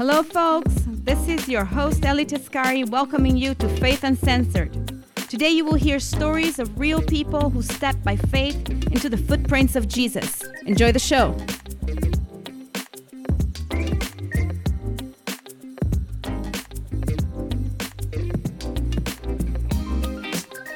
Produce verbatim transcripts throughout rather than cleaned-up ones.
Hello folks, this is your host Ellie Teskari welcoming you to Faith Uncensored. Today you will hear stories of real people who stepped by faith into the footprints of Jesus. Enjoy the show.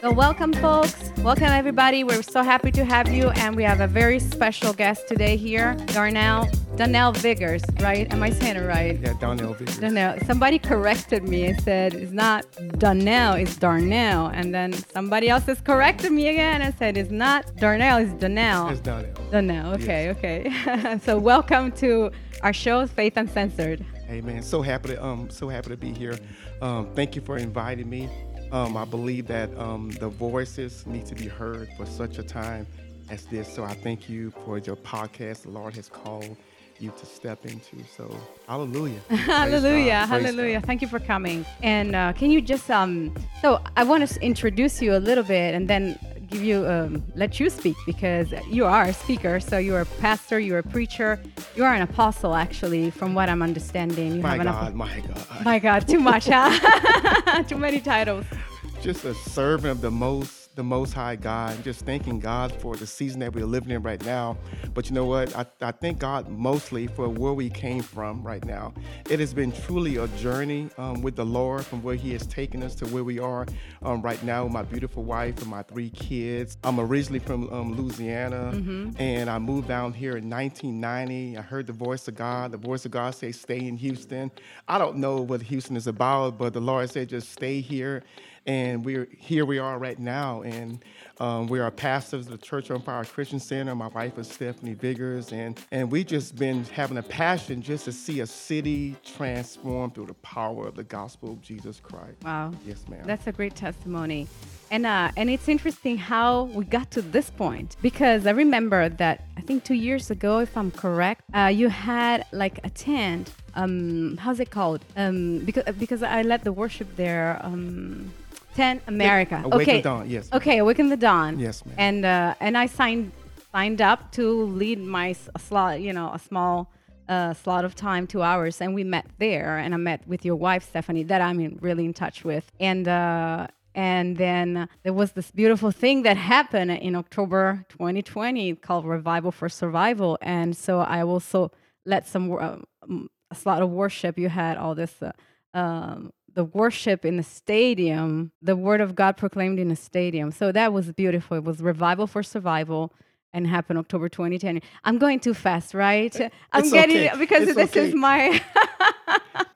So welcome folks, welcome everybody. We're so happy to have you, and we have a very special guest today here, Donnell. Donnell Vigors, right? Am I saying it right? Yeah, Donnell Vigors. Donnell. Somebody corrected me and said, it's not Donnell, it's Darnell. And then somebody else has corrected me again and said, it's not Darnell, it's Donnell. It's Donnell. Donnell, okay, yes. okay. So welcome to our show, Faith Uncensored. Hey man, so happy to, um, so happy to be here. Um, thank you for inviting me. Um, I believe that um, the voices need to be heard for such a time as this. So I thank you for your podcast. The Lord has called you to step into. So hallelujah. hallelujah. Hallelujah. God. Thank you for coming. And uh, can you just, um, so I want to introduce you a little bit and then give you, um, let you speak, because you are a speaker. So you're a pastor, you're a preacher, you are an apostle, actually, from what I'm understanding. You my have God, an my God. My God, too much, huh? Too many titles. Just a servant of the most the Most High God, and just thanking God for the season that we're living in right now. But you know what? I, I thank God mostly for where we came from right now. It has been truly a journey um, with the Lord, from where He has taken us to where we are um, right now with my beautiful wife and my three kids. I'm originally from um, Louisiana, mm-hmm. and I moved down here in nineteen ninety. I heard the voice of God. The voice of God said, stay in Houston. I don't know what Houston is about, but the Lord said, just stay here. And we're here we are right now, and um, we are pastors of the Church Empower Christian Center. My wife is Stephanie Vigors, and and we just been having a passion just to see a city transformed through the power of the gospel of Jesus Christ. Wow. Yes, ma'am. That's a great testimony. And uh, and it's interesting how we got to this point, because I remember that I think two years ago, if I'm correct, uh, you had like a tent. Um, how's it called? Um, because because I led the worship there. Um, Tent America. Yeah. Awaken the Dawn, yes. Ma'am. Okay, Awaken the Dawn. Yes, ma'am. And uh, and I signed signed up to lead my s- slot, you know, a small uh, slot of time, two hours, and we met there, and I met with your wife Stephanie, that I'm in, really in touch with, and uh, and then there was this beautiful thing that happened in October twenty twenty called Revival for Survival, and so I also led some uh, a slot of worship. You had all this. Uh, um, the worship in the stadium, the word of God proclaimed in the stadium. So that was beautiful. It was Revival for Survival and happened October twenty ten. I'm going too fast, right? I'm it's getting okay. because it's this okay. is my...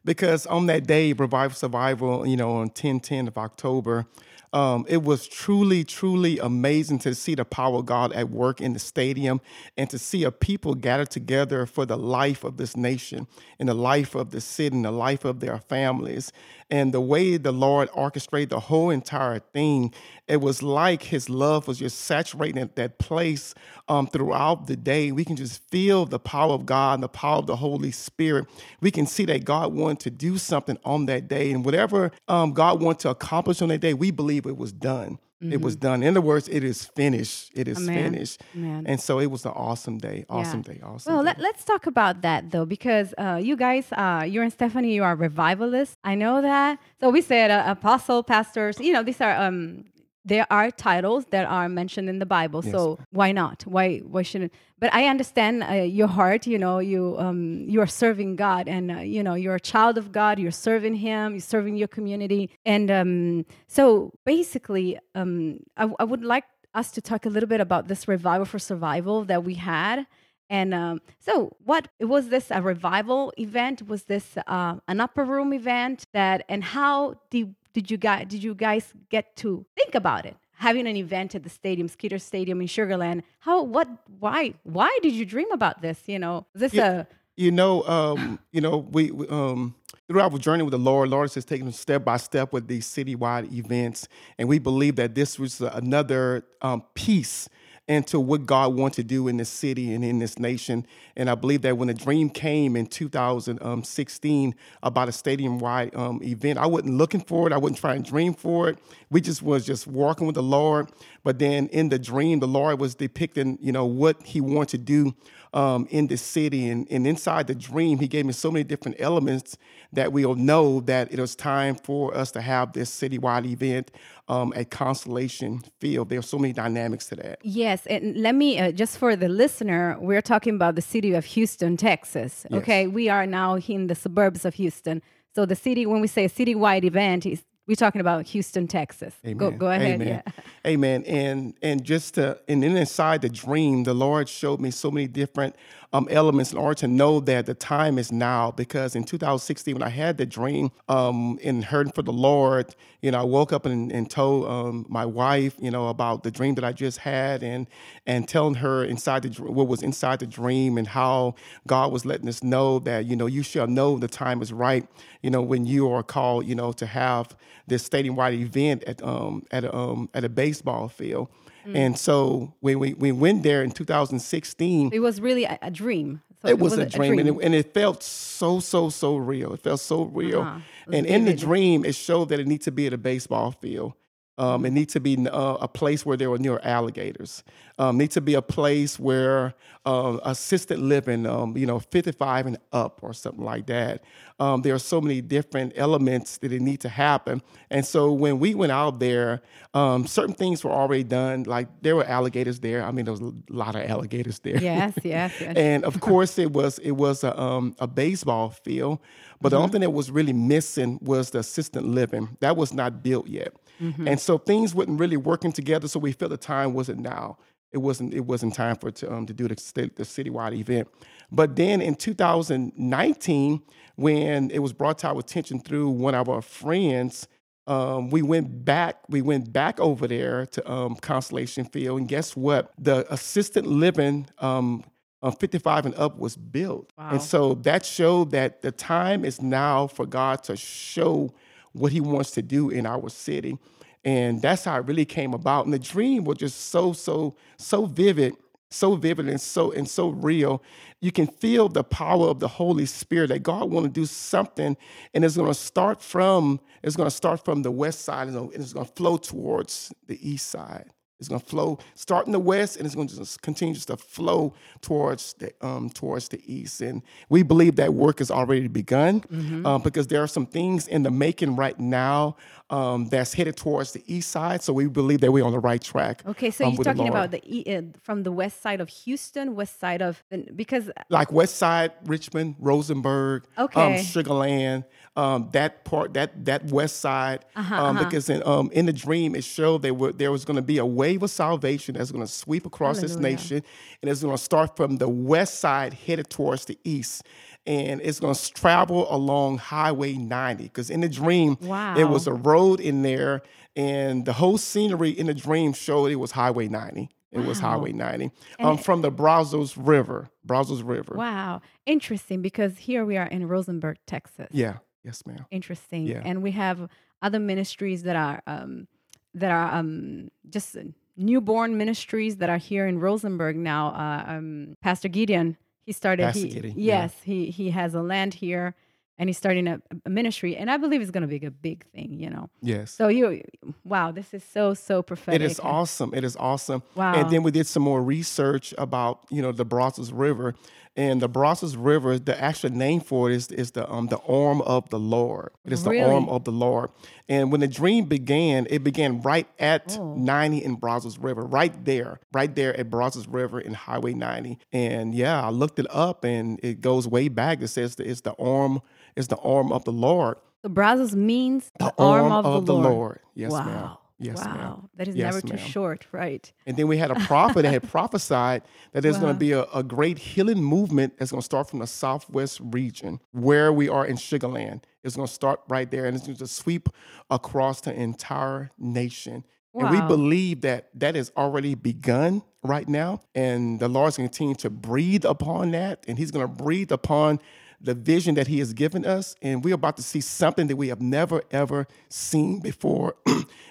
Because on that day, Revival Survival, you know, on ten ten of October, Um, it was truly, truly amazing to see the power of God at work in the stadium, and to see a people gathered together for the life of this nation and the life of the city and the life of their families. And the way the Lord orchestrated the whole entire thing, it was like His love was just saturating that place um, throughout the day. We can just feel the power of God and the power of the Holy Spirit. We can see that God wanted to do something on that day. And whatever um, God wanted to accomplish on that day, we believe it was done. Mm-hmm. It was done. In other words, it is finished. It is Amen. finished. Amen. And so it was an awesome day. Awesome yeah. day. Awesome well, day. Let, let's talk about that, though, because uh, you guys, uh, you and Stephanie, you are revivalists. I know that. So we said uh, apostle, pastors, you know, these are... Um, there are titles that are mentioned in the Bible, yes. so why not? Why why shouldn't? But I understand uh, your heart. You know, you um, you are serving God, and uh, you know you're a child of God. You're serving Him. You're serving your community, and um, so basically, um, I, I would like us to talk a little bit about this Revival for Survival that we had. And um, so what was this a revival event? Was this uh, an upper room event? That and how did Did you guys did you guys get to think about it? Having an event at the stadium, Skeeter Stadium in Sugar Land. How what why why did you dream about this? You know, is this yeah, a you know, um, you know, we, we um throughout our journey with the Lord, Lord has taken us step by step with these citywide events, and we believe that this was another um, piece into what God wants to do in this city and in this nation. And I believe that when the dream came in two thousand sixteen about a stadium-wide um, event, I wasn't looking for it. I wasn't trying to dream for it. We just was just walking with the Lord. But then in the dream, the Lord was depicting, you know, what He wanted to do um, in this city. And, and inside the dream, he gave me so many different elements that we'll know that it was time for us to have this citywide event um, at Constellation Field. There are so many dynamics to that. Yes, and let me, uh, just for the listener, we're talking about the city of Houston, Texas. Yes. Okay, we are now in the suburbs of Houston. So the city, when we say a citywide event, is we're talking about Houston, Texas. Amen. Go, go ahead. Amen. Yeah. Amen. And and just to, and then inside the dream, the Lord showed me so many different um, elements in order to know that the time is now. Because in two thousand sixteen, when I had the dream um, and heard for the Lord, you know, I woke up and, and told um, my wife, you know, about the dream that I just had, and and telling her inside the what was inside the dream and how God was letting us know that, you know, you shall know the time is right, you know, when you are called, you know, to have this statewide event at um at a, um at a baseball field. Mm. And so when we, we went there in two thousand sixteen, it was really a, a dream. So it, it was, was a, a dream, dream. And, it, and it felt so, so, so real. It felt so real. Uh-huh. And in the dream, it showed that it needs to be at a baseball field. Um, it needs to be uh, a place where there were near alligators. Um, needs to be a place where uh, assisted living, um, you know, fifty-five and up or something like that. Um, there are so many different elements that it need to happen. And so when we went out there, um, certain things were already done. Like there were alligators there. I mean, there was a lot of alligators there. Yes, yes. yes. And of course, it was it was a, um, a baseball field. But mm-hmm. the only thing that was really missing was the assisted living. That was not built yet. Mm-hmm. And so things weren't really working together. So we felt the time wasn't now. It wasn't. It wasn't time for to um to do the the citywide event. But then in two thousand nineteen, when it was brought to our attention through one of our friends, um, we went back. We went back over there to um, Constellation Field, and guess what? The assisted living um. Uh, fifty-five and up was built. Wow. And so that showed that the time is now for God to show what he wants to do in our city. And that's how it really came about. And the dream was just so, so, so vivid, so vivid and so and so real. You can feel the power of the Holy Spirit that God wants to do something, and it's going to start from it's going to start from the west side, and it's going to flow towards the east side. It's going to flow, start in the west, and it's going to just continue just to flow towards the um, towards the east. And we believe that work has already begun, mm-hmm. uh, because there are some things in the making right now um, that's headed towards the east side. So we believe that we're on the right track. Okay, so um, you're talking the about the uh, from the west side of Houston, west side of because like west side, Richmond, Rosenberg, okay. um, Sugar Land, um, that part, that that west side, uh-huh, um, uh-huh. because in, um, in the dream it showed they were, there was going to be a way. Of salvation that's going to sweep across Hallelujah. This nation, and it's going to start from the west side headed towards the east, and it's going to travel along Highway ninety, because in the dream wow. there was a road in there, and the whole scenery in the dream showed it was Highway ninety. It wow. was Highway ninety um, it, from the Brazos River. Brazos River. Wow. Interesting, because here we are in Rosenberg, Texas. Yeah. Yes, ma'am. Interesting. Yeah. And we have other ministries that are... Um, that are um, just newborn ministries that are here in Rosenberg now. Uh, um, Pastor Gideon, he started. Pastor he, Gideon, yes, yeah. he he has a land here, and he's starting a, a ministry, and I believe it's going to be a big thing, you know. Yes. So you, wow, this is so so prophetic. It is awesome. It is awesome. Wow. And then we did some more research about you know the Brazos River, and the Brazos River, the actual name for it is is the um the arm of the Lord. It is the really? arm of the Lord. And when the dream began, it began right at oh. ninety and Brazos River, right there, right there at Brazos River and Highway ninety. And yeah, I looked it up, and it goes way back. It says it's the arm, it's the arm of the Lord. So Brazos means the, the arm, arm of, of the, the Lord. Lord. Yes, wow. ma'am. Yes, wow. ma'am. That is yes, never ma'am. too short, right? And then we had a prophet that had prophesied that there's wow. going to be a, a great healing movement that's going to start from the southwest region where we are in Sugar Land. It's going to start right there, and it's going to sweep across the entire nation. Wow. And we believe that that has already begun right now, and the Lord's going to continue to breathe upon that, and he's going to breathe upon the vision that he has given us, and we're about to see something that we have never, ever seen before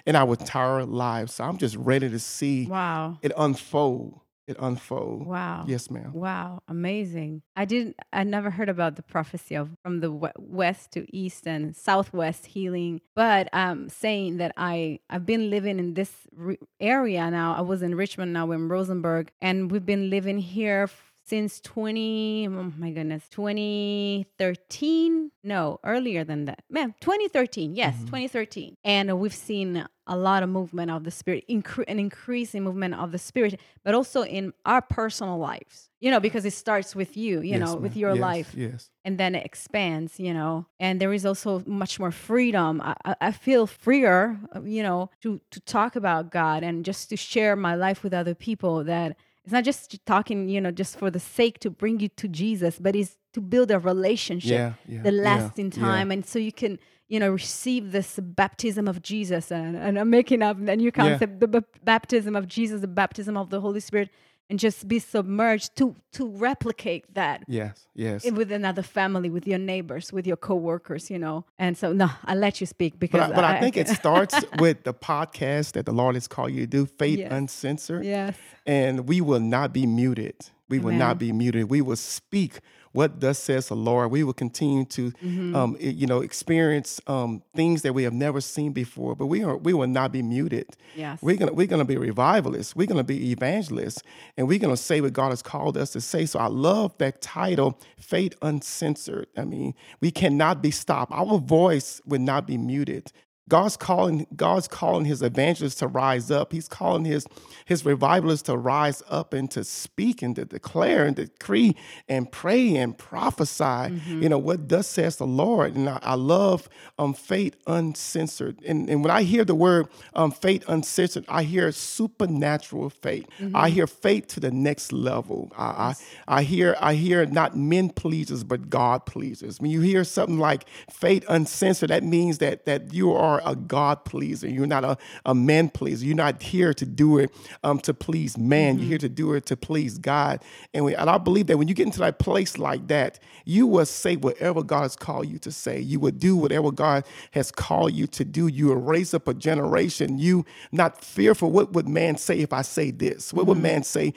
in our entire lives. So I'm just ready to see wow. it unfold. It unfold. Wow. Yes, ma'am. Wow. Amazing. I didn't, I never heard about the prophecy of from the west to east and southwest healing, but um, saying that I, I've been living in this re- area now. I was in Richmond, now we're in Rosenberg, and we've been living here since twenty, oh my goodness, twenty thirteen. No, earlier than that. Man, twenty thirteen. Yes, mm-hmm. twenty thirteen. And we've seen a lot of movement of the Spirit, incre- an increasing movement of the Spirit, but also in our personal lives, you know, because it starts with you, you yes, know, ma'am. with your yes, life. Yes. And then it expands, you know, and there is also much more freedom. I, I feel freer, you know, to, to talk about God and just to share my life with other people, that it's not just talking, you know, just for the sake to bring you to Jesus, but it's to build a relationship yeah, yeah, that lasts yeah, in time. Yeah. And so you can, you know, receive this baptism of Jesus, and, and I'm making up a new concept, yeah. the b- baptism of Jesus, the baptism of the Holy Spirit, and just be submerged to to replicate that. Yes, yes. With another family, with your neighbors, with your coworkers, you know. And so, no, I'll let you speak because. But I, but I, I think I it starts with the podcast that the Lord has called you to do, Faith yes. Uncensored. Yes. And we will not be muted. We will Amen. not be muted. We will speak what thus says the Lord. We will continue to, mm-hmm. um, you know, experience um, things that we have never seen before. But we are we will not be muted. Yes, we're gonna we're gonna be revivalists. We're gonna be evangelists, and we're gonna say what God has called us to say. So I love that title, Faith Uncensored. I mean, we cannot be stopped. Our voice would not be muted. God's calling God's calling his evangelists to rise up. He's calling his his revivalists to rise up and to speak and to declare and decree and pray and prophesy, mm-hmm. you know, what thus says the Lord. And I, I love um, Faith Uncensored. And, and when I hear the word um, Faith Uncensored, I hear supernatural faith. Mm-hmm. I hear faith to the next level. I, yes. I, I hear I hear not men pleasers, but God pleasers. When you hear something like Faith Uncensored, that means that that you are a God pleaser. You're not a, a man pleaser. You're not here to do it um, to please man. Mm-hmm. You're here to do it to please God. And, we, and I believe that when you get into that place like that, you will say whatever God has called you to say. You will do whatever God has called you to do. You will raise up a generation. You not fearful. What would man say if I say this? What mm-hmm. would man say?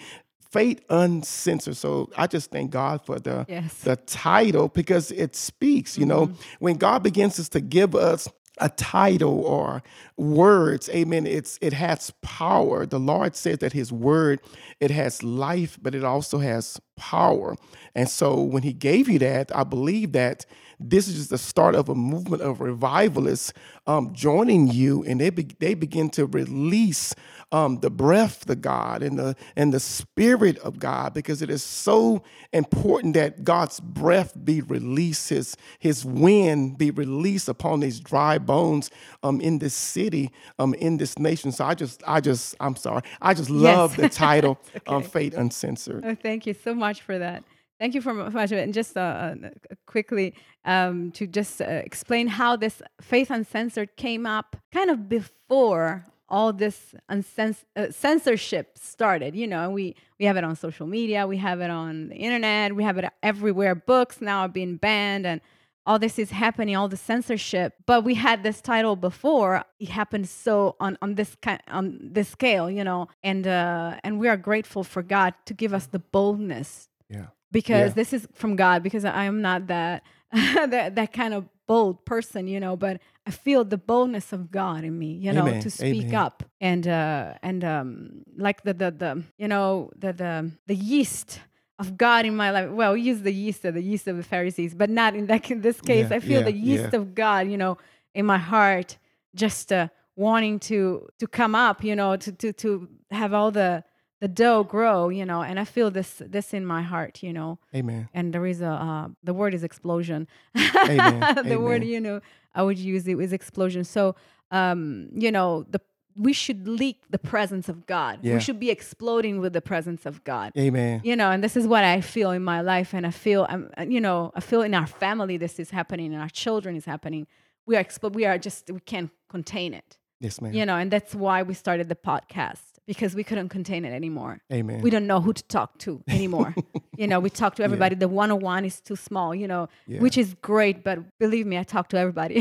Faith Uncensored. So I just thank God for the, yes. the title, because it speaks, you mm-hmm. know, when God begins us to give us a title or words, amen, it's it has power. The Lord said that his word, it has life, but it also has power. And so when he gave you that, I believe that this is just the start of a movement of revivalists um, joining you, and they be- they begin to release um, the breath of God and the and the Spirit of God, because it is so important that God's breath be released, His His wind be released upon these dry bones um, in this city, um, in this nation. So I just I just I'm sorry, I just love yes. the title okay. um, Faith Uncensored. Oh, thank you so much for that. Thank you for much of it. And just uh, quickly um, to just uh, explain how this Faith Uncensored came up kind of before all this uncens- uh, censorship started. You know, we, we have it on social media. We have it on the internet. We have it everywhere. Books now are being banned, and all this is happening, all the censorship. But we had this title before. It happened so on, on this kind, on this scale, you know, and, uh, and we are grateful for God to give us the boldness. Yeah. Because yeah. this is from God, because I am not that, that that kind of bold person, you know, but I feel the boldness of God in me, you know, Amen. to speak Amen. up. And uh, and um, like the, the, the, you know, the, the the yeast of God in my life. Well, we use the yeast of the yeast of the Pharisees, but not in, that, in this case. Yeah, I feel yeah, the yeast yeah. of God, you know, in my heart, just uh, wanting to to come up, you know, to to to have all the... the dough grow, you know, and I feel this this in my heart, you know. Amen. And there is a, uh, the word is explosion. Amen. the Amen. word, you know, I would use it was explosion. So, um, you know, the we should leak the presence of God. Yeah. We should be exploding with the presence of God. Amen. You know, and this is what I feel in my life. And I feel, I'm, you know, I feel in our family this is happening, and our children is happening. We are, expo- we are just, we can't contain it. Yes, ma'am. You know, and that's why we started the podcast. Because we couldn't contain it anymore. Amen. We don't know who to talk to anymore. You know, we talk to everybody. Yeah. The one-on-one is too small, you know, yeah. which is great. But believe me, I talk to everybody.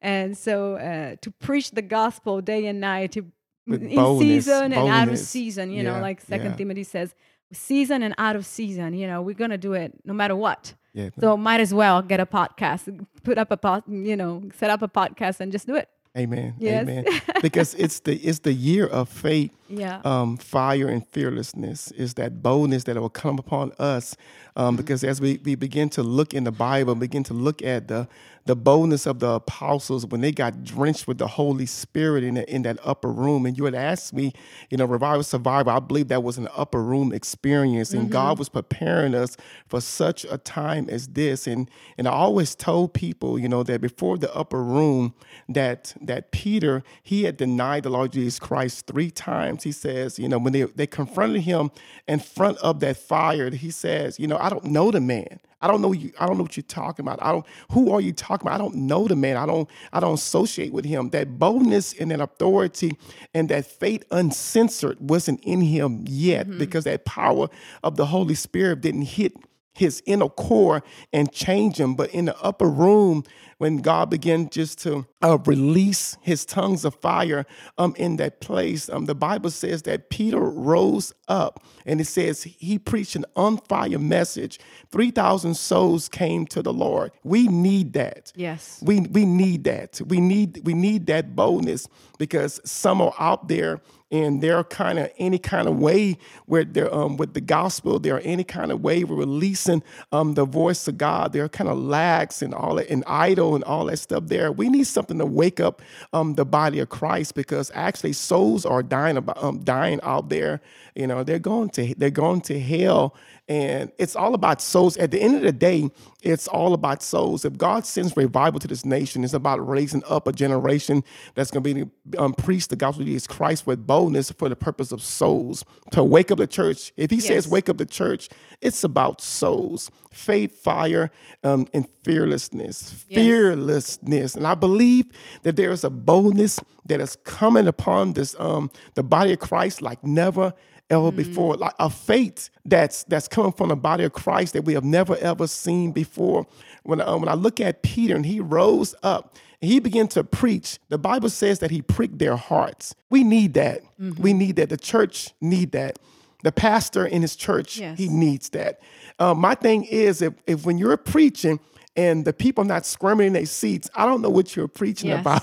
And so uh, to preach the gospel day and night, to, in boldness, season boldness. and out of season, you yeah. know, like Second yeah. Timothy says, season and out of season, you know, we're going to do it no matter what. Yeah. So might as well get a podcast, put up a pod, you know, set up a podcast and just do it. Amen. Yes. Amen. Because it's the it's the year of faith Yeah. Um, fire and fearlessness is that boldness that will come upon us. Um, mm-hmm. Because as we, we begin to look in the Bible, begin to look at the the boldness of the apostles when they got drenched with the Holy Spirit in the, in that upper room. And you had asked me, you know, Revival Survival, I believe that was an upper room experience. And mm-hmm. God was preparing us for such a time as this. And and I always told people, you know, that before the upper room, that that Peter, he had denied the Lord Jesus Christ three times. He says, you know, when they, they confronted him in front of that fire, he says, you know, I don't know the man. I don't know you. I don't know what you're talking about. I don't. Who are you talking about? I don't know the man. I don't. I don't associate with him. That boldness and that authority and that faith uncensored wasn't in him yet, mm-hmm. because that power of the Holy Spirit didn't hit his inner core and change him. But in the upper room, when God began just to uh, release his tongues of fire um, in that place, um, the Bible says that Peter rose up, and it says he preached an on-fire message. three thousand souls came to the Lord. We need that. Yes. We we need that. We need we need that boldness, because some are out there and they're kind of any kind of way where they're um, with the gospel. They're any kind of way we're releasing um, the voice of God. They're kind of lax and all that, and idle. And all that stuff there. We need something to wake up um, the body of Christ, because actually souls are dying about, um, dying out there. You know, they're going to they're going to hell. And it's all about souls. At the end of the day, it's all about souls. If God sends revival to this nation, it's about raising up a generation that's going to be um, preach the gospel of Jesus Christ with boldness for the purpose of souls, to wake up the church. If he yes. says wake up the church, it's about souls, faith, fire, um, and fearlessness, yes. fearlessness. And I believe that there is a boldness that is coming upon this, um, the body of Christ like never ever before, like a faith that's that's coming from the body of Christ that we have never ever seen before. When um, when I look at Peter, and he rose up, and he began to preach. The Bible says that he pricked their hearts. We need that. Mm-hmm. We need that. The church need that. The pastor in his church, yes. he needs that. Um, my thing is, if if when you're preaching and the people not squirming in their seats, I don't know what you're preaching yes. about.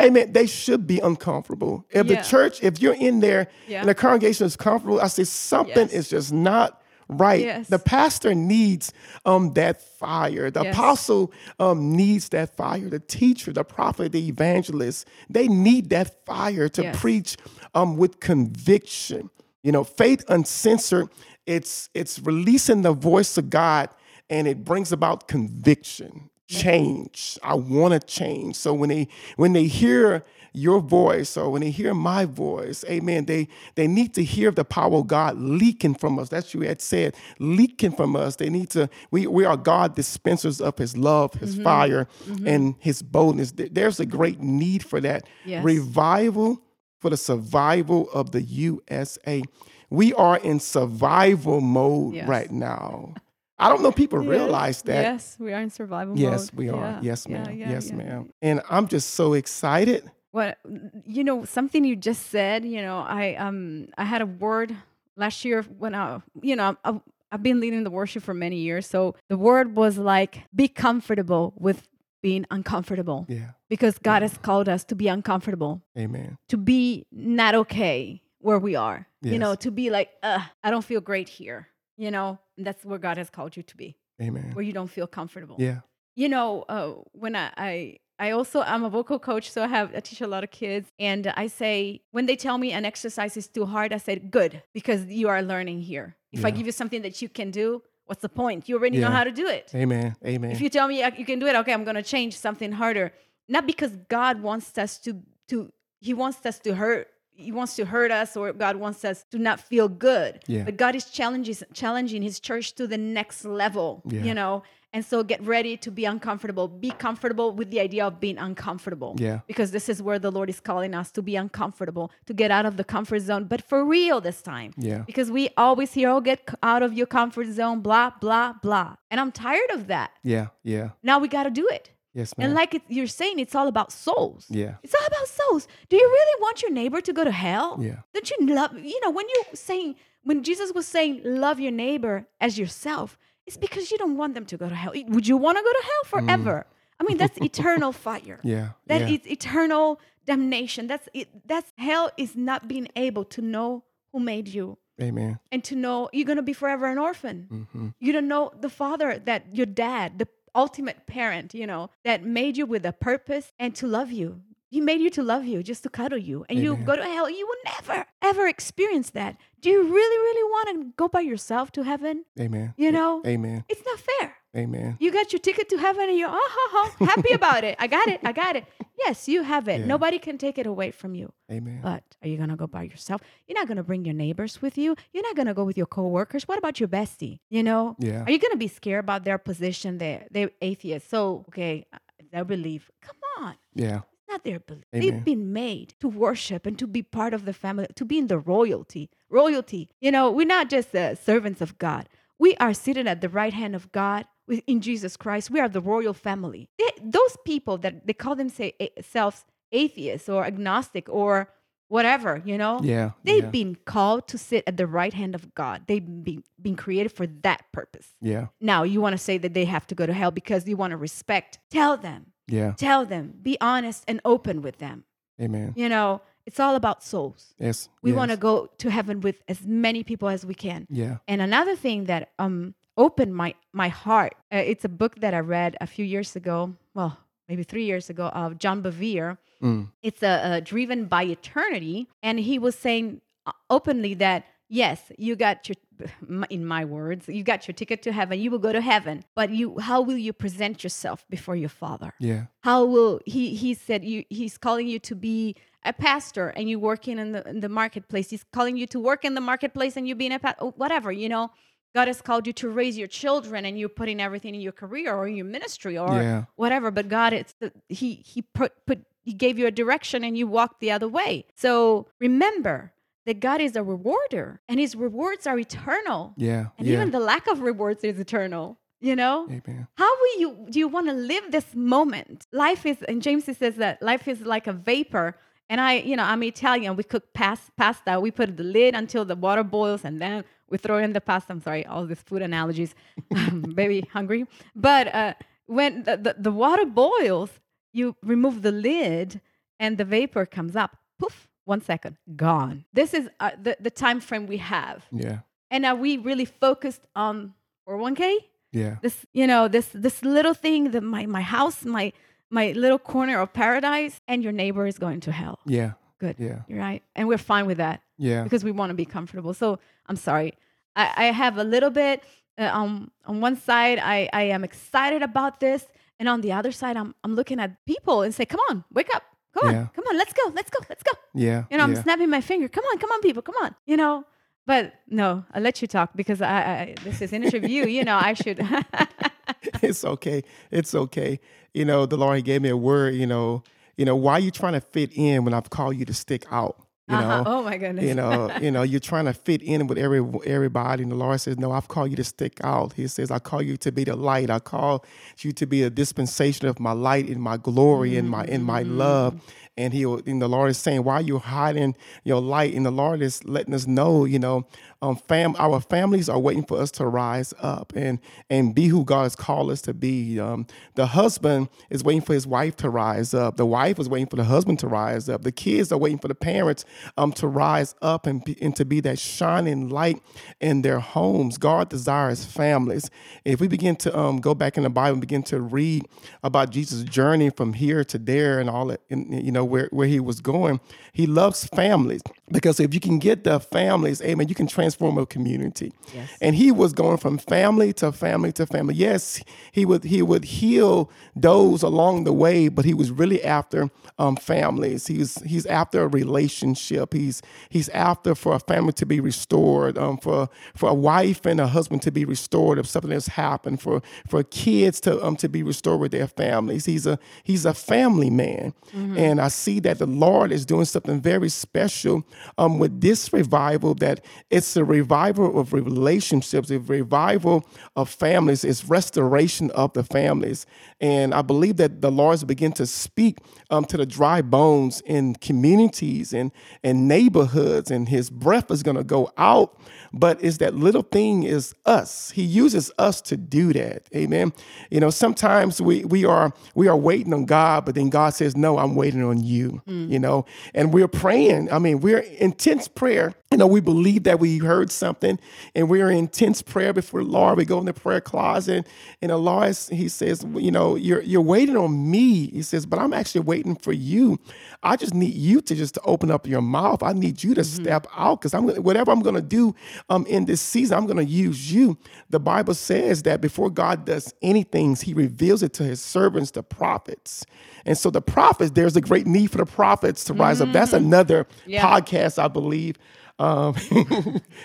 Amen. They should be uncomfortable. If yeah. the church, if you're in there yeah. and the congregation is comfortable, I say something yes. is just not right. Yes. The pastor needs um, that fire. The yes. apostle um, needs that fire. The teacher, the prophet, the evangelist, they need that fire to yes. preach um, with conviction. You know, faith uncensored, it's it's releasing the voice of God, and it brings about conviction. Change. I want to change. So when they when they hear your voice, or when they hear my voice, amen, they they need to hear the power of God leaking from us. That's what you had said, leaking from us. They need to, we, we are God dispensers of his love, his mm-hmm. fire, mm-hmm. and his boldness. There's a great need for that. Yes. Revival for the survival of the U S A. We are in survival mode yes. right now. I don't know if people realize that. Yes, we are in survival yes, mode. Yes, we are. Yeah. Yes, ma'am. Yeah, yeah, yes, yeah. ma'am. And I'm just so excited. Well, you know, something you just said, you know, I um I had a word last year when I, you know, I, I've been leading the worship for many years. So the word was like, be comfortable with being uncomfortable. Yeah. Because God yeah. has called us to be uncomfortable. Amen. To be not okay where we are. Yes. You know, to be like, uh, I don't feel great here. You know, that's where God has called you to be. Amen. Where you don't feel comfortable. Yeah. You know, uh, when I, I, I also, I'm a vocal coach, so I have, I teach a lot of kids. And I say, when they tell me an exercise is too hard, I say, good, because you are learning here. If yeah. I give you something that you can do, what's the point? You already yeah. know how to do it. Amen. Amen. If you tell me you can do it, okay, I'm going to change something harder. Not because God wants us to, to, he wants us to hurt. He wants to hurt us, or God wants us to not feel good. Yeah. But God is challenging challenging his church to the next level, yeah. you know? And so get ready to be uncomfortable. Be comfortable with the idea of being uncomfortable. Yeah. Because this is where the Lord is calling us to be uncomfortable, to get out of the comfort zone, but for real this time. Yeah. Because we always hear, oh, get out of your comfort zone, blah, blah, blah. And I'm tired of that. Yeah, yeah. Now we got to do it. Yes, ma'am. And like it, you're saying, it's all about souls. Yeah. It's all about souls. Do you really want your neighbor to go to hell? Yeah. Don't you love, you know, when you're saying, when Jesus was saying, love your neighbor as yourself, it's because you don't want them to go to hell. Would you want to go to hell forever? Mm. I mean, that's eternal fire. Yeah. That yeah. is eternal damnation. That's it. That's hell is not being able to know who made you. Amen. And to know you're going to be forever an orphan. Mm-hmm. You don't know the father, that your dad, the ultimate parent, you know, that made you with a purpose and to love you. He made you to love you, just to cuddle you. And Amen. You go to hell. You will never, ever experience that. Do you really, really want to go by yourself to heaven? Amen. You know? Amen. It's not fair. Amen. You got your ticket to heaven and you're oh, oh, oh, happy about it. I got it. I got it. Yes, you have it. Yeah. Nobody can take it away from you. Amen. But are you going to go by yourself? You're not going to bring your neighbors with you. You're not going to go with your coworkers. What about your bestie? You know? Yeah. Are you going to be scared about their position? They're, they're atheists. So, okay, their belief. Come on. Yeah. It's not their belief. Amen. They've been made to worship and to be part of the family, to be in the royalty. Royalty. You know, we're not just uh, servants of God. We are seated at the right hand of God. In Jesus Christ, we are the royal family. They, those people that they call themselves atheists or agnostic or whatever, you know, yeah, they've yeah. been called to sit at the right hand of God. They've been, been created for that purpose. Yeah. Now, you want to say that they have to go to hell because you want to respect. Tell them. Yeah. Tell them. Be honest and open with them. Amen. You know, it's all about souls. Yes. We yes. want to go to heaven with as many people as we can. Yeah. And another thing that... um. opened my, my heart. Uh, it's a book that I read a few years ago, well, maybe three years ago, of John Bevere. Mm. It's a, a Driven by Eternity. And he was saying openly that, yes, you got your, in my words, you got your ticket to heaven, you will go to heaven, but you, how will you present yourself before your Father? Yeah. How will, he, he said, you, he's calling you to be a pastor and you working in the, in the marketplace. He's calling you to work in the marketplace and you being a pastor, whatever, you know. God has called you to raise your children and you're putting everything in your career or in your ministry or yeah. whatever. But God, it's the, he, he, put, put, he gave you a direction and you walked the other way. So remember that God is a rewarder and his rewards are eternal. Yeah. And yeah. even the lack of rewards is eternal. You know, Amen. How will you, do you want to live this moment? Life is, and James says that life is like a vapor. And I, you know, I'm Italian. We cook pas- pasta. We put the lid until the water boils and then we throw in the pasta. I'm sorry, all these food analogies. um, baby, hungry. But uh, when the, the, the water boils, you remove the lid and the vapor comes up. Poof, one second, gone. This is uh, the, the time frame we have. Yeah. And are we really focused on four oh one k? Yeah. This, you know, this this little thing, that my, my house, my... my little corner of paradise, and your neighbor is going to hell. Yeah. Good. Yeah. You're right. And we're fine with that. Yeah. Because we want to be comfortable. So I'm sorry. I, I have a little bit uh, um, on one side, I, I am excited about this. And on the other side, I'm I'm looking at people and say, come on, wake up. Come yeah. on. Come on. Let's go. Let's go. Let's go. Yeah. You know, I'm yeah. snapping my finger. Come on. Come on, people. Come on. You know, but no, I'll let you talk because I, I this is an interview. You know, I should. It's okay. It's okay. You know, the Lord gave me a word, you know, you know, why are you trying to fit in when I've called you to stick out? You uh-huh. know, oh my goodness. You know, you know, you're trying to fit in with every everybody. And the Lord says, no, I've called you to stick out. He says, I call you to be the light. I call you to be a dispensation of my light and my glory mm-hmm. and my in my mm-hmm. love. And he, and the Lord is saying, why are you hiding your light? And the Lord is letting us know, you know, um, fam, our families are waiting for us to rise up and and be who God has called us to be. Um, the husband is waiting for his wife to rise up. The wife is waiting for the husband to rise up. The kids are waiting for the parents um, to rise up and, be, and to be that shining light in their homes. God desires families. If we begin to um, go back in the Bible and begin to read about Jesus' journey from here to there and all that, and, you know, Where, where he was going. He loves families because if you can get the families, amen, you can transform a community. Yes. And he was going from family to family to family. Yes, he would he would heal those along the way, but he was really after um, families. He's he's after a relationship. He's he's after for a family to be restored, um, for for a wife and a husband to be restored if something has happened, for for kids to um to be restored with their families. He's a he's a family man, mm-hmm. and I see that the Lord is doing something very special um, with this revival, that it's the revival of relationships, the revival of families, is restoration of the families. And I believe that the Lord's begin to speak um, to the dry bones in communities and, and neighborhoods, and his breath is going to go out. But it's that little thing is us. He uses us to do that. Amen. You know, sometimes we we are we are waiting on God, but then God says, no, I'm waiting on you, mm. you know, and we're praying. I mean, we're intense prayer. You know, we believe that we heard something, and we're in intense prayer before the Lord. We go in the prayer closet, and the Lord, he says, you know, you're you're waiting on me. He says, but I'm actually waiting for you. I just need you to just to open up your mouth. I need you to mm-hmm. step out, because I'm whatever I'm going to do um, in this season, I'm going to use you. The Bible says that before God does anything, he reveals it to his servants, the prophets. And so the prophets, there's a great need for the prophets to mm-hmm. rise up. That's another yeah. podcast, I believe. Um,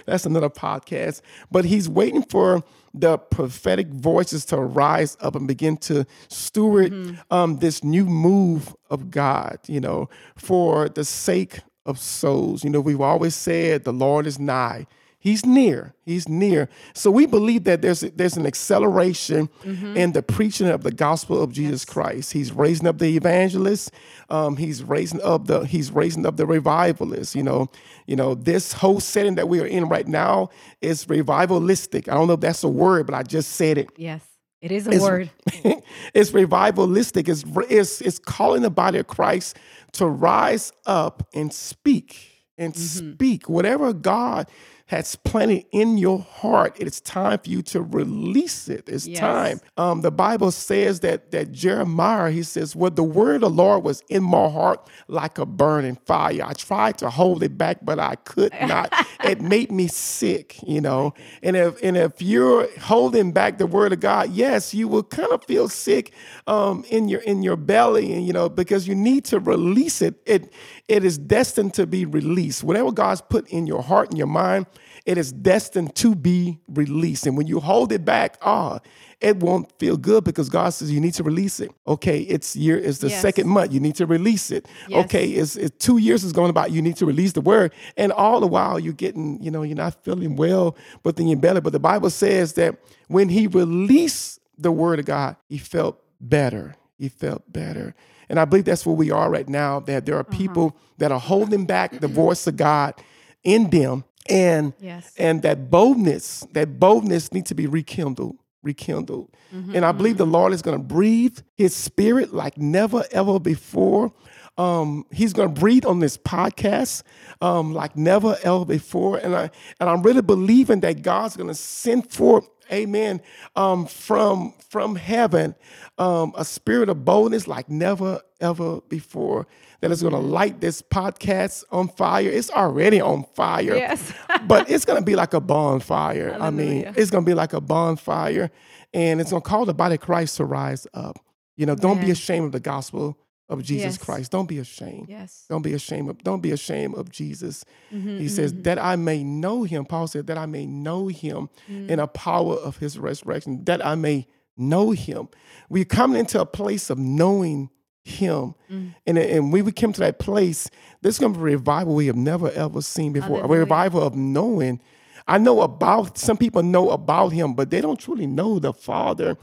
that's another podcast, but he's waiting for the prophetic voices to rise up and begin to steward mm-hmm. um, this new move of God, you know, for the sake of souls. You know, we've always said the Lord is nigh. He's near. He's near. So we believe that there's there's an acceleration mm-hmm. in the preaching of the gospel of Jesus yes. Christ. He's raising up the evangelists. Um, he's raising up the he's raising up the revivalists. You know, you know this whole setting that we are in right now is revivalistic. I don't know if that's a word, but I just said it. Yes. It is a it's, word. It's revivalistic. It's, it's, it's calling the body of Christ to rise up and speak and mm-hmm. speak whatever God has planted in your heart. It's time for you to release it. It's yes. time. Um, the Bible says that that Jeremiah, he says, well, the word of the Lord was in my heart like a burning fire. I tried to hold it back, but I could not. It made me sick, you know. And if and if you're holding back the word of God, yes, you will kind of feel sick um, in your in your belly, and you know, because you need to release it. It it is destined to be released. Whatever God's put in your heart and your mind, it is destined to be released. And when you hold it back, ah, oh, it won't feel good, because God says you need to release it. Okay, it's year is the yes. second month. You need to release it. Yes. Okay, it's, it's two years is going about. You need to release the word. And all the while you're getting, you know, you're not feeling well within your belly. But the Bible says that when he released the word of God, he felt better. He felt better. And I believe that's where we are right now, that there are uh-huh. people that are holding back the voice of God in them. And yes. and that boldness, that boldness needs to be rekindled, rekindled. Mm-hmm, and I believe mm-hmm. the Lord is going to breathe his spirit like never, ever before. Um, he's going to breathe on this podcast um, like never, ever before. And, I, and I'm really believing that God's going to send forth, amen, um, from, from heaven, um, a spirit of boldness like never, ever before, that is going to light this podcast on fire. It's already on fire, yes. but it's going to be like a bonfire. Hallelujah. I mean, it's going to be like a bonfire, and it's going to call the body of Christ to rise up. You know, don't yes. be ashamed of the gospel of Jesus yes. Christ. Don't be ashamed. Yes. Don't be ashamed of, don't be ashamed of Jesus. Mm-hmm, he says mm-hmm. that I may know him. Paul said that I may know him mm-hmm. in a power of his resurrection, that I may know him. We're coming into a place of knowing him. Mm. And, and when we came to that place, this is going to be a revival we have never, ever seen before. Hallelujah. A revival of knowing. I know about, some people know about him, but they don't truly know the Father,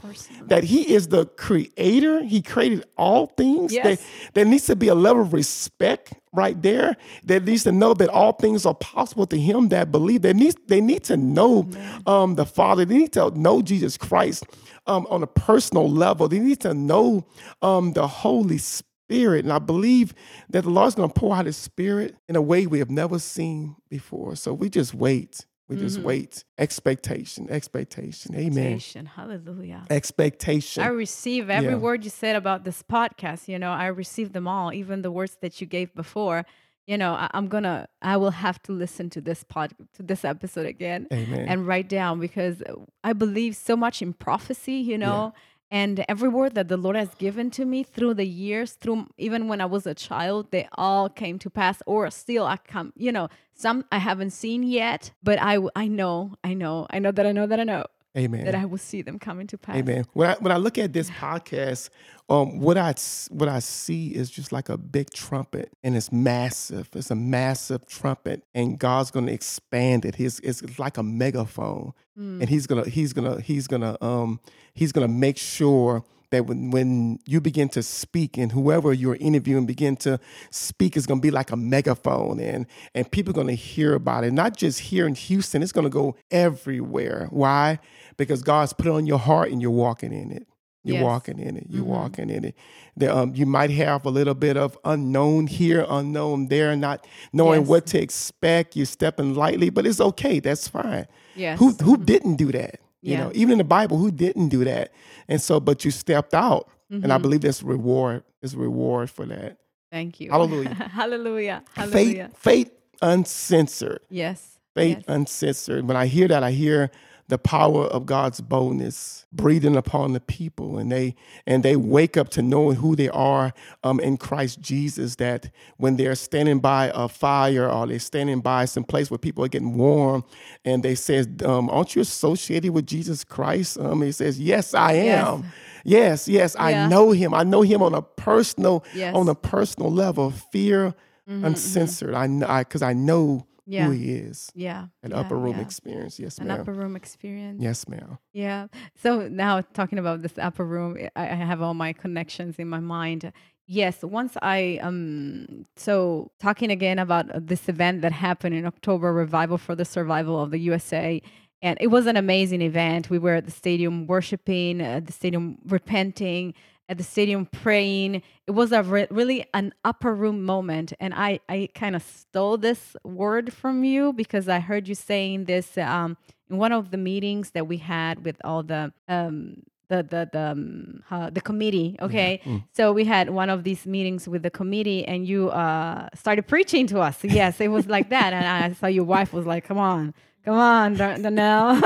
that he is the creator. He created all things. Yes. There, there needs to be a level of respect right there. There needs to know that all things are possible to him that believe. They need, they need to know um, the Father. They need to know Jesus Christ um, on a personal level. They need to know um, the Holy Spirit. And I believe that the Lord's going to pour out his Spirit in a way we have never seen before. So we just wait. We just mm-hmm. wait. Expectation, expectation. Amen. Expectation. Hallelujah. Expectation. I receive every yeah. word you said about this podcast. You know, I receive them all, even the words that you gave before. You know, I, I'm going to, I will have to listen to this pod, to this episode again. Amen. And write down, because I believe so much in prophecy, you know, yeah. and every word that the Lord has given to me through the years, through even when I was a child, they all came to pass, or still I come, you know, some I haven't seen yet, but I, I know, I know, I know that I know that I know. Amen. That I will see them coming to pass. Amen. When I, when I look at this podcast, um, what I what I see is just like a big trumpet, and it's massive. It's a massive trumpet, and God's going to expand it. He's, it's like a megaphone, mm. and he's gonna he's gonna he's gonna um he's gonna make sure that when, when you begin to speak and whoever you're interviewing begin to speak, is going to be like a megaphone, and and people are going to hear about it. Not just here in Houston, it's going to go everywhere. Why? Because God's put it on your heart and you're walking in it. You're yes. walking in it. You're mm-hmm. walking in it. The, um, you might have a little bit of unknown here, unknown there, not knowing yes. what to expect. You're stepping lightly, but it's okay. That's fine. Yes. Who Who mm-hmm. didn't do that? You yeah. know, even in the Bible, who didn't do that? And so, but you stepped out, mm-hmm. and I believe that's reward. Is reward for that. Thank you. Hallelujah. Hallelujah. Hallelujah. Faith, faith uncensored. Yes. Faith yes. uncensored. When I hear that, I hear the power of God's boldness breathing upon the people, and they and they wake up to knowing who they are um, in Christ Jesus, that when they're standing by a fire or they're standing by some place where people are getting warm, and they says, um, aren't you associated with Jesus Christ? Um, he says, yes, I am. Yes. Yes, yes, yeah. I know him. I know him on a personal, yes. on a personal level. Fear mm-hmm, uncensored. Mm-hmm. I, I, because I know yeah. who he is. Yeah. An yeah, upper room yeah. experience. Yes, ma'am. An upper room experience. Yes, ma'am. Yeah. So now talking about this upper room, I, I have all my connections in my mind. Yes. Once I, um, so talking again about this event that happened in October, Revival for the Survival of the U S A. And it was an amazing event. We were at the stadium worshiping, at the stadium repenting, at the stadium praying. It was a re- really an upper room moment. And I, I kind of stole this word from you because I heard you saying this um, in one of the meetings that we had with all the um, the the the, um, uh, the committee. Okay, mm-hmm. So we had one of these meetings with the committee, and you uh, started preaching to us. Yes, it was like that. And I saw your wife was like, "Come on. Come on, Donnell."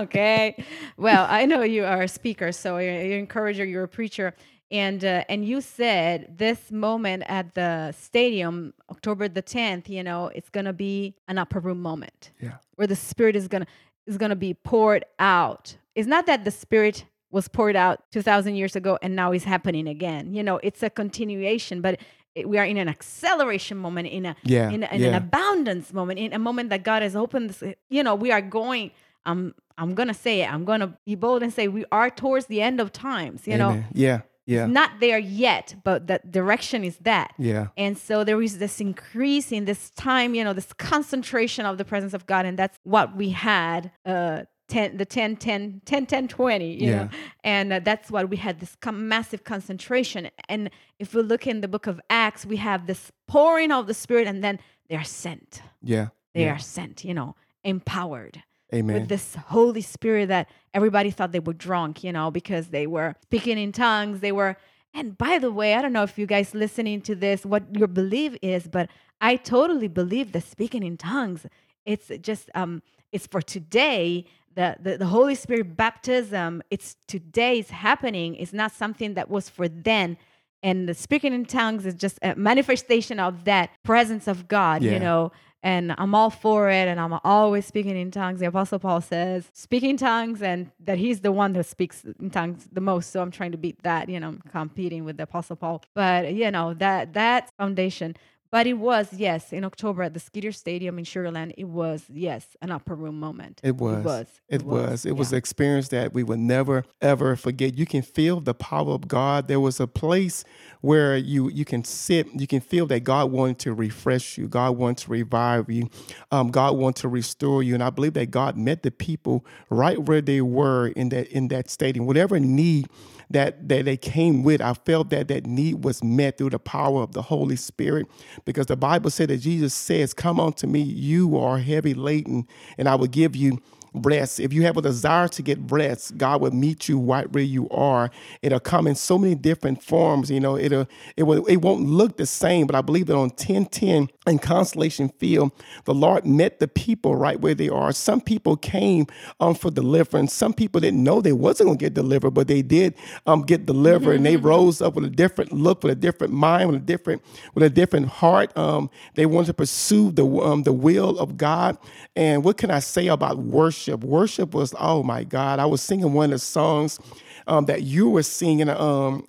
Okay. Well, I know you are a speaker, so you're an encourager, you're a preacher. And uh, and you said this moment at the stadium, October the tenth, you know, it's going to be an upper room moment. Yeah. Where the Spirit is going to is going to be poured out. It's not that the Spirit was poured out two thousand years ago and now it's happening again. You know, it's a continuation, but we are in an acceleration moment, in a yeah, in, a, in yeah. an abundance moment, in a moment that God has opened. This, you know, we are going. I'm I'm gonna say it. I'm gonna be bold and say we are towards the end of times. You Amen. Know, yeah, yeah, it's not there yet, but the direction is that. Yeah, and so there is this increase in this time. You know, this concentration of the presence of God, and that's what we had. Uh, ten, the ten, ten, ten, ten, twenty, you yeah. know, and uh, that's why we had this com- massive concentration. And if we look in the book of Acts, we have this pouring of the Spirit, and then they are sent. Yeah. They yeah. are sent, you know, empowered. Amen. With this Holy Spirit that everybody thought they were drunk, you know, because they were speaking in tongues. They were, and by the way, I don't know if you guys listening to this, what your belief is, but I totally believe that speaking in tongues, it's just, um, it's for today. The, the the Holy Spirit baptism, it's today's happening. It's not something that was for then. And the speaking in tongues is just a manifestation of that presence of God, yeah. you know. And I'm all for it, and I'm always speaking in tongues. The Apostle Paul says, speak in tongues, and that he's the one who speaks in tongues the most. So I'm trying to beat that, you know, I'm competing with the Apostle Paul. But, you know, that that foundation. But it was, yes, in October at the Skeeter Stadium in Sugar Land, it was, yes, an upper room moment. It was. It was. It, it, was. was. it yeah. was an experience that we would never, ever forget. You can feel the power of God. There was a place where you you can sit. You can feel that God wanted to refresh you. God wanted to revive you. Um, God wanted to restore you. And I believe that God met the people right where they were in that in that stadium. Whatever need that, that they came with, I felt that that need was met through the power of the Holy Spirit. Because the Bible said that Jesus says, "Come unto me, you are heavy laden, and I will give you rest." If you have a desire to get rest, God will meet you right where you are. It'll come in so many different forms. You know, it'll, it will, it won't look the same, but I believe that on ten ten, in Constellation Field, the Lord met the people right where they are. Some people came um, for deliverance. Some people didn't know they wasn't going to get delivered, but they did um, get delivered, mm-hmm. and they rose up with a different look, with a different mind, with a different with a different heart. Um, they wanted to pursue the um, the will of God. And what can I say about worship? Worship was, oh my God! I was singing one of the songs um, that you were singing. Um,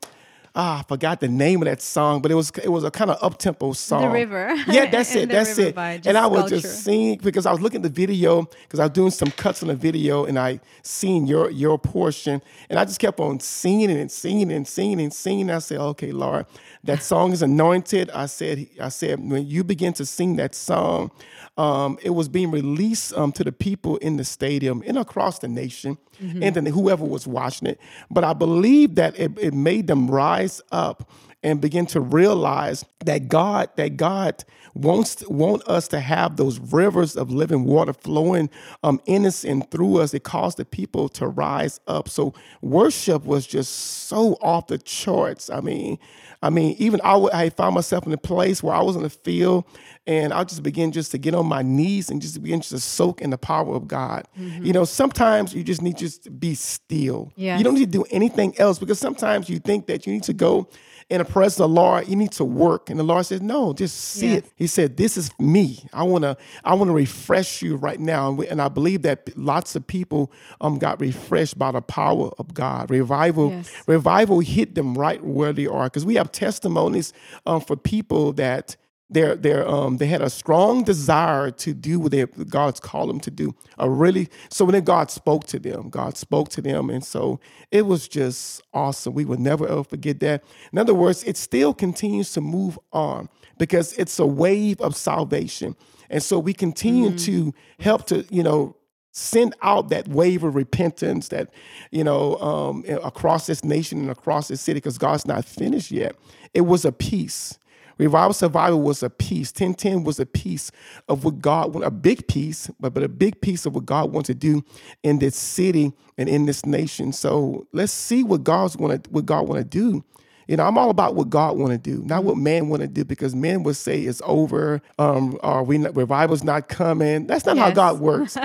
Ah, I forgot the name of that song, but it was it was a kind of up-tempo song. The River. Yeah, that's it, that's it. And I was just seeing, because I was looking at the video, because I was doing some cuts on the video, and I seen your your portion, and I just kept on singing and singing and singing and singing. I said, okay, Lord, that song is anointed. I said, I said, when you begin to sing that song, um, it was being released um, to the people in the stadium and across the nation, mm-hmm. and then whoever was watching it. But I believe that it, it made them rise up and begin to realize that God, that God wants want us to have those rivers of living water flowing um, in us and through us. It caused the people to rise up. So worship was just so off the charts. I mean, I mean, even I, I found myself in a place where I was in the field, and I just begin just to get on my knees and just begin to soak in the power of God. Mm-hmm. You know, sometimes you just need just to be still. Yes. You don't need to do anything else, because sometimes you think that you need to go in the presence of the Lord, you need to work. And the Lord says, no, just see yes. it. He said, this is me. I want to I want to refresh you right now. And, we, and I believe that lots of people um, got refreshed by the power of God. Revival yes. revival hit them right where they are. Because we have testimonies um, for people that They're, they're, um, they had a strong desire to do what they, God's called them to do. A really, so when God spoke to them, God spoke to them. And so it was just awesome. We would never ever forget that. In other words, it still continues to move on because it's a wave of salvation. And so we continue mm-hmm. to help to, you know, send out that wave of repentance that, you know, um, across this nation and across this city, because God's not finished yet. It was a peace. Revival Survival was a piece. ten ten was a piece of what God, a big piece, but, but a big piece of what God wants to do in this city and in this nation. So let's see what God's want to, what God want to do. You know, I'm all about what God want to do, not what man want to do, because men will say it's over, um, or we not, revival's not coming. That's not yes. how God works.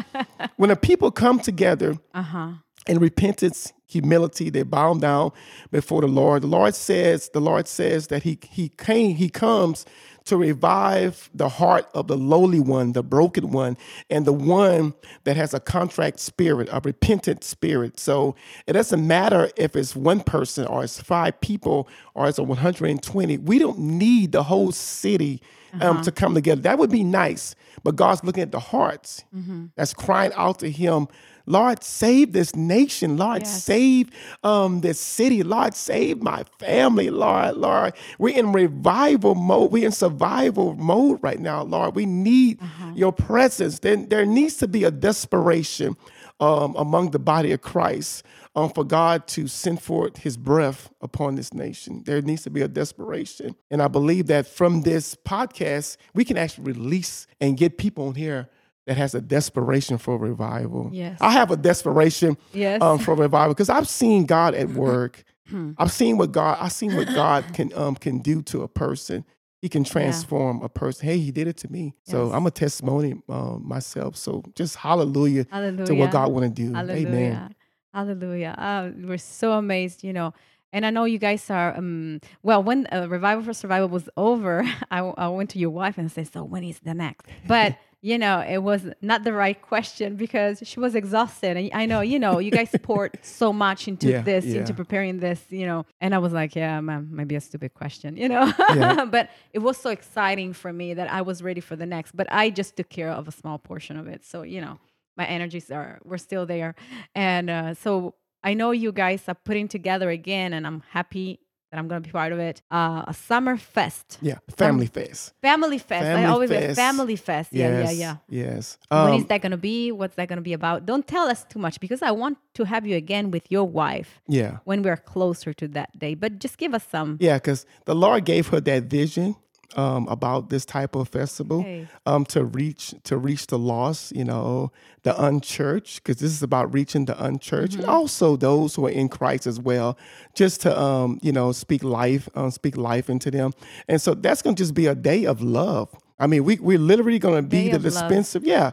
When the people come together uh-huh. in repentance, humility, they bow down before the Lord. The Lord says, the Lord says that he, he came, he comes to revive the heart of the lowly one, the broken one, and the one that has a contrite spirit, a repentant spirit. So it doesn't matter if it's one person or it's five people or it's a one hundred twenty. We don't need the whole city um, uh-huh. to come together. That would be nice, but God's looking at the hearts mm-hmm. that's crying out to him. Lord, save this nation. Lord, yes. save um, this city. Lord, save my family. Lord, Lord, we're in revival mode. We're in survival mode right now, Lord. We need uh-huh. your presence. There, there needs to be a desperation um, among the body of Christ um, for God to send forth his breath upon this nation. There needs to be a desperation. And I believe that from this podcast, we can actually release and get people on here that has a desperation for revival. Yes. I have a desperation yes. um, for revival because I've seen God at work. hmm. I've seen what God I've seen what God can um, can do to a person. He can transform yeah. a person. Hey, he did it to me. Yes. So I'm a testimony um, myself. So just hallelujah, hallelujah. to what God want to do. Hallelujah. Amen. Hallelujah. Uh, we're so amazed, you know. And I know you guys are, um, well, when uh, Revival for Survival was over, I, I went to your wife and said, so when is the next? But you know, it was not the right question because she was exhausted. And I know, you know, you guys poured so much into yeah, this, yeah. into preparing this, you know. And I was like, yeah, man, maybe a stupid question, you know. Yeah. But it was so exciting for me that I was ready for the next. But I just took care of a small portion of it. So, you know, my energies are, were still there. And uh, so I know you guys are putting together again, and I'm happy that I'm going to be part of it, uh, a summer fest. Yeah, family um, fest. Family fest. Family I always fest. Like family fest. Yes, yeah, yeah, yeah. Yes. Um, when is that going to be? What's that going to be about? Don't tell us too much because I want to have you again with your wife. Yeah. When we're closer to that day. But just give us some. Yeah, because the Lord gave her that vision um, about this type of festival okay. um, to reach to reach the lost, you know, the unchurched, because this is about reaching the unchurched mm-hmm. and also those who are in Christ as well, just to, um, you know, speak life, um, speak life into them. And so that's going to just be a day of love. I mean, we, we're literally going to be the dispenser. Yeah,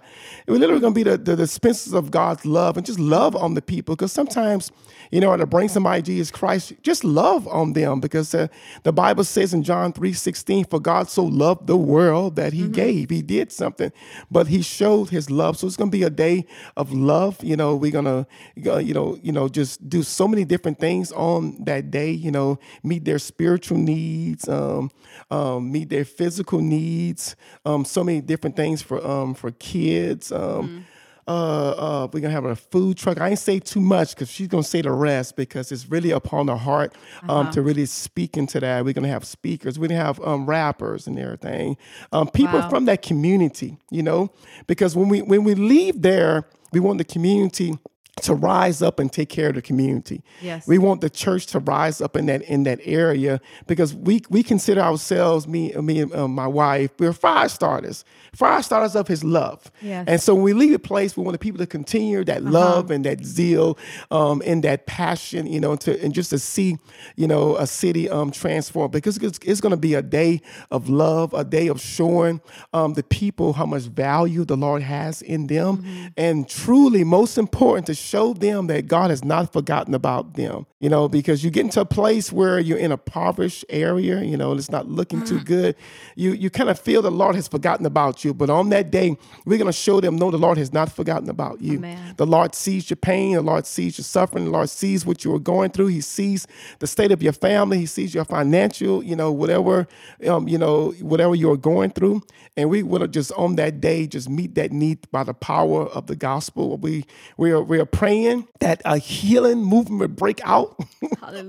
we're literally going to be the, the dispensers of God's love and just love on the people. Because sometimes, you know, to bring somebody to Jesus Christ, just love on them. Because uh, the Bible says in John three sixteen, for God so loved the world that he mm-hmm. gave. He did something, but he showed his love. So it's going to be a day of love. You know, we're going to, you know, you know, just do so many different things on that day, you know, meet their spiritual needs, um, um, meet their physical needs. Um, so many different things for um, for kids. Um, mm-hmm. uh, uh, we're gonna have a food truck. I ain't say too much because she's gonna say the rest because it's really upon the heart um, uh-huh. to really speak into that. We're gonna have speakers. We're gonna have um, rappers and everything. Um, people wow. from that community, you know, because when we when we leave there, we want the community to rise up and take care of the community. Yes. We want the church to rise up in that in that area because we we consider ourselves, me, me and uh, my wife, we're fire starters, fire starters of his love. Yes. And so when we leave a place, we want the people to continue that uh-huh. love and that zeal um, and that passion, you know, to and just to see, you know, a city um, transformed because it's, it's going to be a day of love, a day of showing um, the people how much value the Lord has in them. Mm-hmm. And truly, most important, to show them that God has not forgotten about them, you know, because you get into a place where you're in a impoverished area, you know, and it's not looking too good. You you kind of feel the Lord has forgotten about you. But on that day, we're going to show them, no, the Lord has not forgotten about you. Amen. The Lord sees your pain. The Lord sees your suffering. The Lord sees what you are going through. He sees the state of your family. He sees your financial, you know, whatever, um, you know, whatever you're going through. And we will just on that day, just meet that need by the power of the gospel. We, we are, we are praying that a healing movement would break out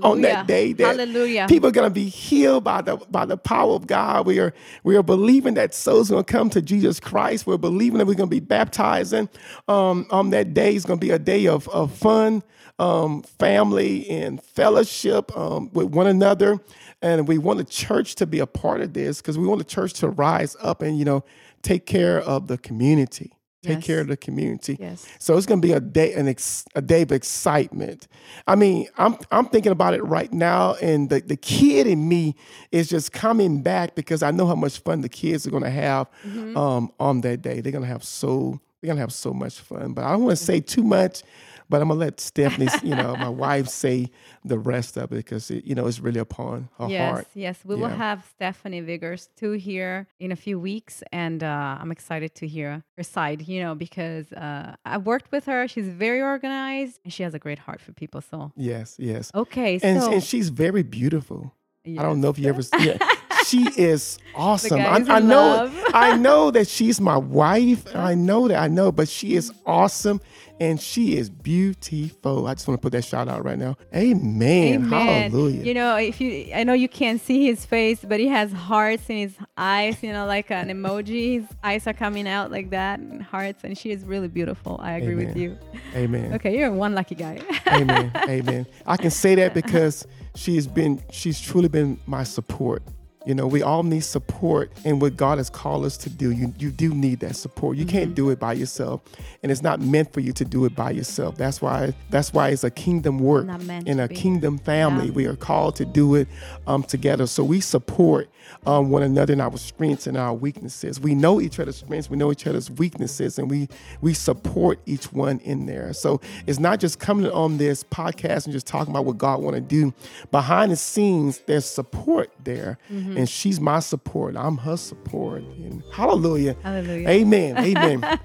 on that day. That Hallelujah. People are going to be healed by the by the power of God. We are we are believing that souls are going to come to Jesus Christ. We're believing that we're going to be baptizing um, on that day. It's going to be a day of, of fun, um, family, and fellowship um, with one another. And we want the church to be a part of this because we want the church to rise up and, you know, take care of the community. Take yes. care of the community. Yes. So it's going to be a day, an ex, a day of excitement. I mean, I'm I'm thinking about it right now, and the, the kid in me is just coming back because I know how much fun the kids are going to have mm-hmm. um, on that day. They're going to have so they're going to have so much fun. But I don't want to say too much. But I'm going to let Stephanie, you know, my wife say the rest of it because, it, you know, it's really upon her yes, heart. Yes, yes. We yeah. will have Stephanie Vigors too here in a few weeks. And uh, I'm excited to hear her side, you know, because uh, I worked with her. She's very organized and she has a great heart for people. So yes, yes. Okay. And, so, and she's very beautiful. Yes. I don't know if you ever see it. She is awesome. I, I know. Love. I know that she's my wife. I know that. I know, but she is awesome, and she is beautiful. I just want to put that shout out right now. Amen. Amen. Hallelujah. You know, if you, I know you can't see his face, but he has hearts in his eyes. You know, like an emoji. His eyes are coming out like that, and hearts. And she is really beautiful. I agree Amen. With you. Amen. Okay, you're one lucky guy. Amen. Amen. I can say that because she's been. She's truly been my support. You know, we all need support in what God has called us to do. You you do need that support. You mm-hmm. can't do it by yourself. And it's not meant for you to do it by yourself. That's why that's why it's a kingdom work and a kingdom family. Yeah. We are called to do it um, together. So we support um, one another in our strengths and our weaknesses. We know each other's strengths. We know each other's weaknesses. And we, we support each one in there. So it's not just coming on this podcast and just talking about what God want to do. Behind the scenes, there's support there. Mm-hmm. And she's my support. I'm her support. And hallelujah. Hallelujah. Amen. Amen.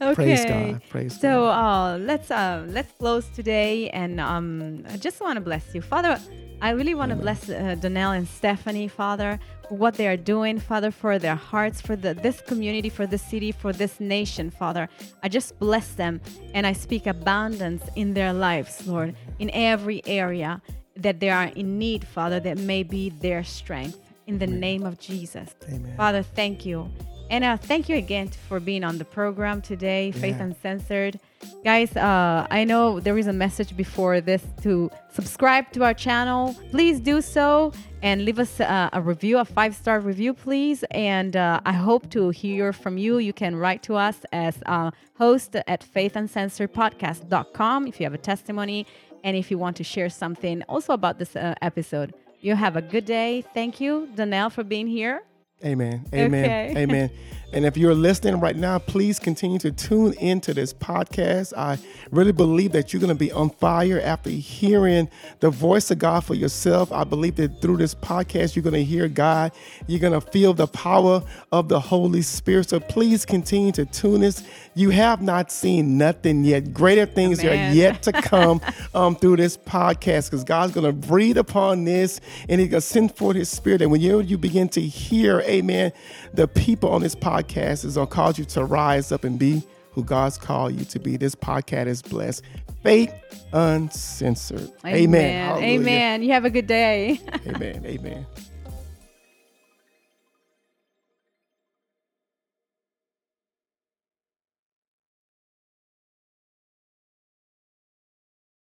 Okay. Praise God. Praise so, God. So uh, let's uh, let's close today. And um, I just want to bless you. Father, I really want to bless uh, Donnell and Stephanie, Father, for what they are doing, Father, for their hearts, for the, this community, for this city, for this nation, Father. I just bless them. And I speak abundance in their lives, Lord, in every area that they are in need, Father, that may be their strength. In the Amen. Name of Jesus. Amen. Father, thank you. And uh, thank you again for being on the program today, yeah. Faith Uncensored. Guys, uh, I know there is a message before this to subscribe to our channel. Please do so and leave us uh, a review, a five-star review, please. And uh, I hope to hear from you. You can write to us as uh, host at faith uncensored podcast dot com if you have a testimony and if you want to share something also about this uh, episode. You have a good day. Thank you, Donnell, for being here. Amen. Amen. Okay. Amen. And if you're listening right now, please continue to tune into this podcast. I really believe that you're going to be on fire after hearing the voice of God for yourself. I believe that through this podcast, you're going to hear God. You're going to feel the power of the Holy Spirit. So please continue to tune us. You have not seen nothing yet. Greater things oh, are yet to come um, through this podcast, because God's going to breathe upon this and he's going to send forth his spirit. And when you, you begin to hear, amen, the people on this podcast, Podcast is going to cause you to rise up and be who God's called you to be. This podcast is blessed. Faith Uncensored. Amen. Amen. Amen. You have a good day. Amen. Amen.